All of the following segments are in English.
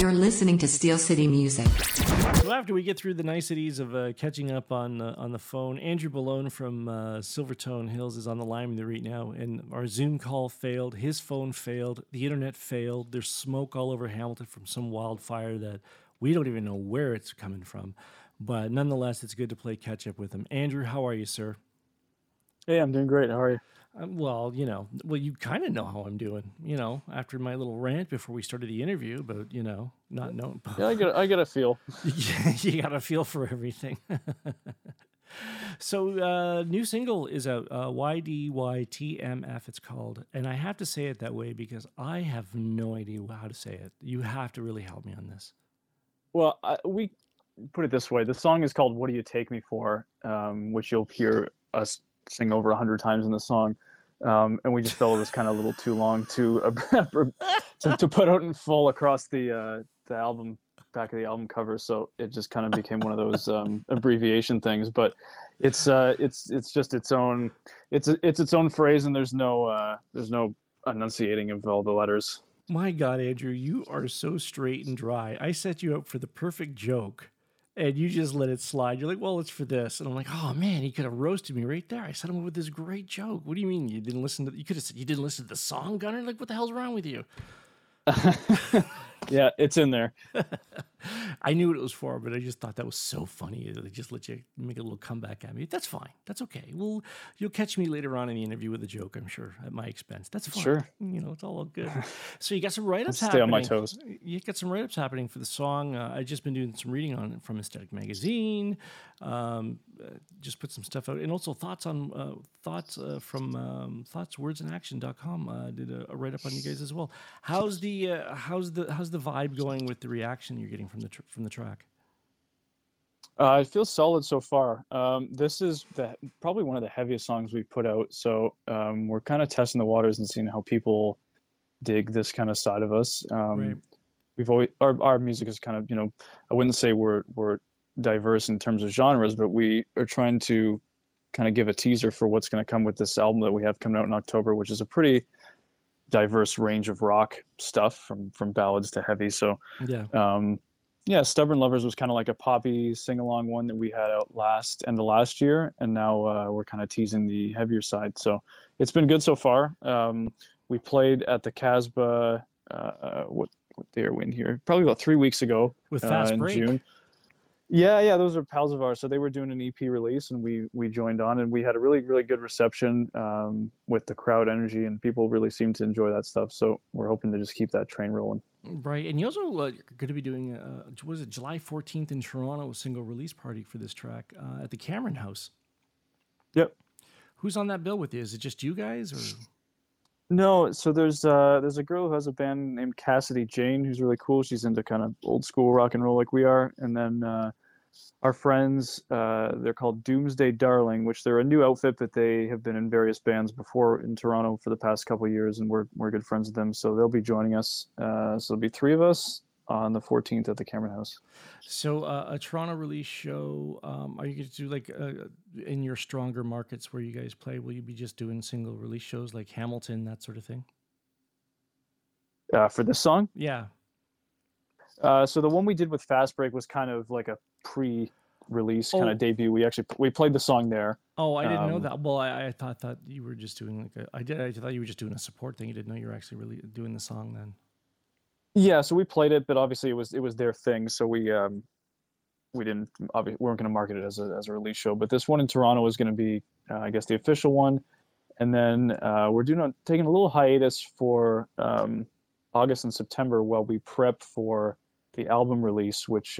You're listening to Steel City Music. So after we get through the niceties of catching up on the phone, Andrew Billone from Silvertone Hills is on the line right now, and our Zoom call failed, his phone failed, the internet failed, there's smoke all over Hamilton from some wildfire that we don't even know where it's coming from. But nonetheless, it's good to play catch-up with him. Andrew, how are you, sir? Hey, I'm doing great. How are you? Well, you kind of know how I'm doing, you know, after my little rant before we started the interview, but, you know, not knowing. Yeah, I got a feel. You got a feel for everything. So, new single is out, WDYTMF, it's called. And I have to say it that way because I have no idea how to say it. You have to really help me on this. Well, we put it this way. The song is called What Do You Take Me For, which you'll hear us sing over 100 times in the song, and we just felt it was kind of a little too long to put out in full across the album back of the album cover, so it just kind of became one of those abbreviation things. But it's just its own it's its own phrase, and there's no enunciating of all the letters. My God, Andrew, you are so straight and dry. I set you up for the perfect joke. And you just let it slide. You're like, well, it's for this. And I'm like, oh, man, he could have roasted me right there. I set him up with this great joke. What do you mean you didn't listen to – you could have said you didn't listen to the song, Gunner? Like, what the hell's wrong with you? Yeah, it's in there. I knew what it was for, but I just thought that was so funny. They just let you make a little comeback at me. That's fine. That's okay. Well, you'll catch me later on in the interview with a joke, I'm sure, at my expense. That's fine. Sure. You know, it's all good. So you got some write-ups happening. Stay on my toes. You got some write-ups happening for the song. I've just been doing some reading on it from Aesthetic Magazine. Just put some stuff out. And also thoughts on from thoughtswordsandaction.com did a write-up on you guys as well. How's the vibe going with the reaction you're getting from the track? It feels solid so far. This is probably one of the heaviest songs we've put out, so we're kind of testing the waters and seeing how people dig this kind of side of us. Right. We've always our music is kind of, you know, I wouldn't say we're diverse in terms of genres, but we are trying to kind of give a teaser for what's going to come with this album that we have coming out in October, which is a pretty diverse range of rock stuff from ballads to heavy. So yeah. Stubborn Lovers was kind of like a poppy sing-along one that we had out last year, and now we're kind of teasing the heavier side. So it's been good so far. We played at the Casbah, what day are we in here? Probably about 3 weeks ago. With Fast Break. In June. Yeah, those are pals of ours. So they were doing an EP release, and we joined on, and we had a really, really good reception with the crowd energy, and people really seemed to enjoy that stuff. So we're hoping to just keep that train rolling. Right, and you also are going to be doing, July 14th in Toronto, a single release party for this track at the Cameron House. Yep. Who's on that bill with you? Is it just you guys? Or? No, so there's a girl who has a band named Cassidy Jane, who's really cool. She's into kind of old school rock and roll like we are. And then our friends, they're called Doomsday Darling, which they're a new outfit, but they have been in various bands before in Toronto for the past couple of years, and we're good friends with them. So they'll be joining us. So there'll be three of us on the 14th at the Cameron House. So a Toronto release show, are you going to do like in your stronger markets where you guys play, will you be just doing single release shows like Hamilton, that sort of thing? For this song? Yeah. So the one we did with Fast Break was kind of like a pre-release kind of debut. We played the song there. Oh, I didn't know that. Well, I thought you were just doing I thought you were just doing a support thing. You didn't know you were actually really doing the song then. Yeah, so we played it, but obviously it was their thing. So we weren't going to market it as a release show. But this one in Toronto is going to be, I guess, the official one. And then we're taking a little hiatus for August and September while we prep for the album release, which.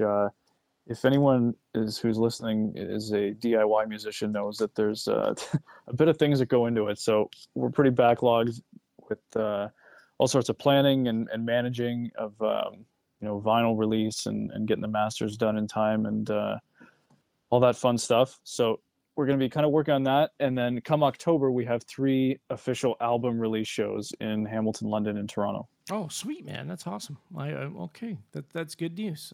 If anyone who's listening is a DIY musician, knows that there's a bit of things that go into it. So we're pretty backlogged with all sorts of planning and managing of vinyl release and getting the masters done in time and all that fun stuff. So we're going to be kind of working on that. And then come October, we have 3 official album release shows in Hamilton, London, and Toronto. Oh, sweet, man. That's awesome. Okay. That's good news.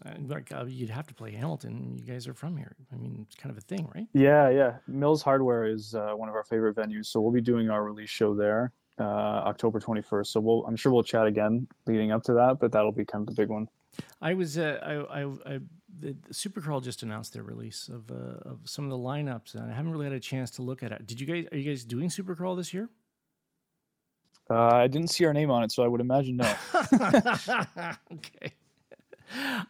You'd have to play Hamilton. You guys are from here. I mean, it's kind of a thing, right? Yeah. Mills Hardware is one of our favorite venues, so we'll be doing our release show there. October 21st. So I'm sure we'll chat again leading up to that, but that'll be kind of the big one. The Supercrawl just announced their release of some of the lineups, and I haven't really had a chance to look at it. Are you guys doing Supercrawl this year? I didn't see our name on it, so I would imagine no. Okay.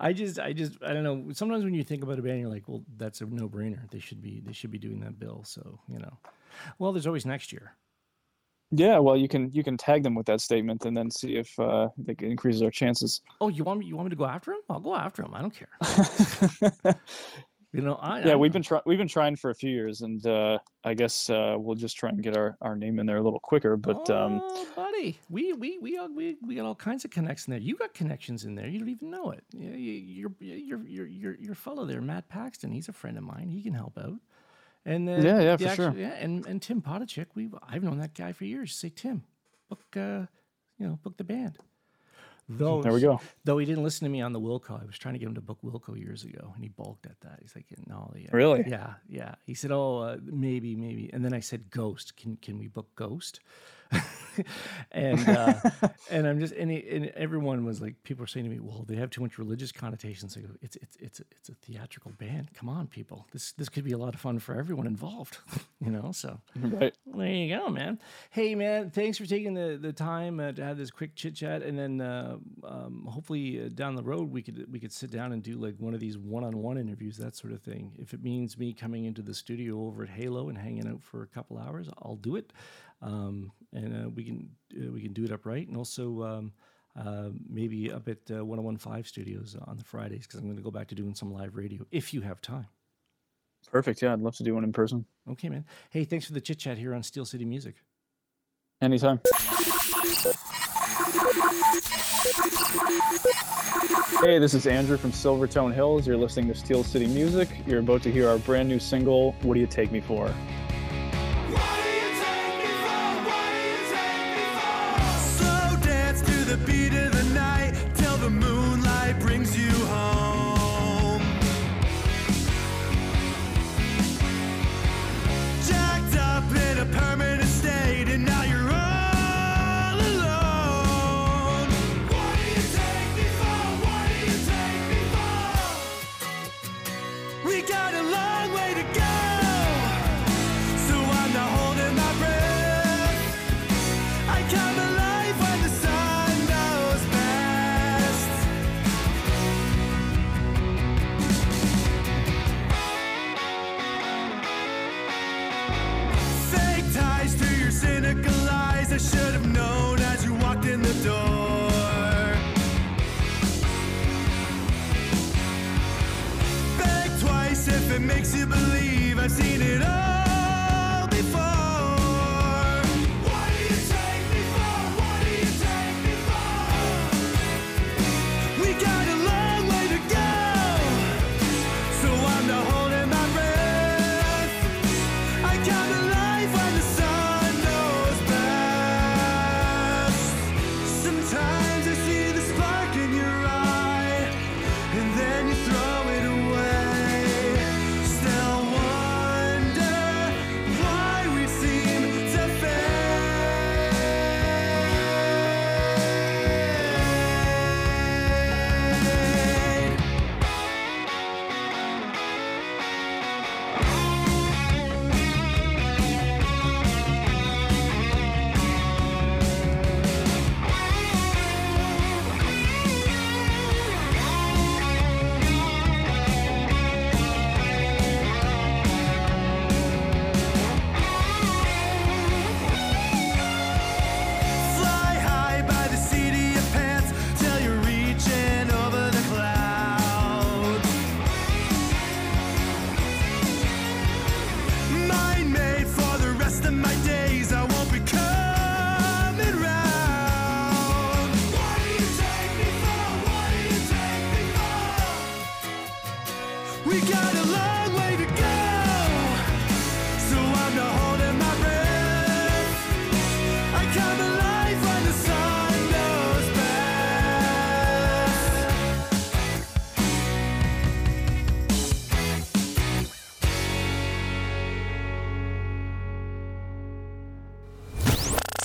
I don't know. Sometimes when you think about a band, you're like, well, that's a no-brainer. They should be doing that bill. So, you know, well, there's always next year. Yeah, well, you can tag them with that statement and then see if it increases our chances. Oh, you want me to go after him? I'll go after him. I don't care. We've been trying for a few years, and I guess we'll just try and get our name in there a little quicker. But buddy, we got all kinds of connects in there. You got connections in there. You don't even know it. Your fellow there, Matt Paxton. He's a friend of mine. He can help out. And then sure. Yeah, and Tim Potachik, I've known that guy for years. Say, Tim, book the band. There we go. Though he didn't listen to me on the Wilco. I was trying to get him to book Wilco years ago, and he balked at that. He's like, no, yeah, really? Yeah, yeah. He said, maybe. And then I said, Ghost. Can we book Ghost? And I'm just and everyone was like, people are saying to me, well, they have too much religious connotations. I go, it's a theatrical band. Come on, people. This could be a lot of fun for everyone involved. So right. There you go, man. Hey, man, thanks for taking the time to have this quick chit chat, and then hopefully down the road we could sit down and do like one of these one-on-one interviews, that sort of thing. If it means me coming into the studio over at Halo and hanging out for a couple hours, I'll do it. And we can do it upright, and also maybe up at 1015 Studios on the Fridays, because I'm going to go back to doing some live radio if you have time. Perfect. Yeah, I'd love to do one in person. Okay, man. Hey, thanks for the chit chat here on Steel City Music. Anytime. Hey, this is Andrew from Silvertone Hills. You're listening to Steel City Music. You're about to hear our brand new single, What Do You Take Me For?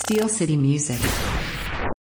Steel City Music.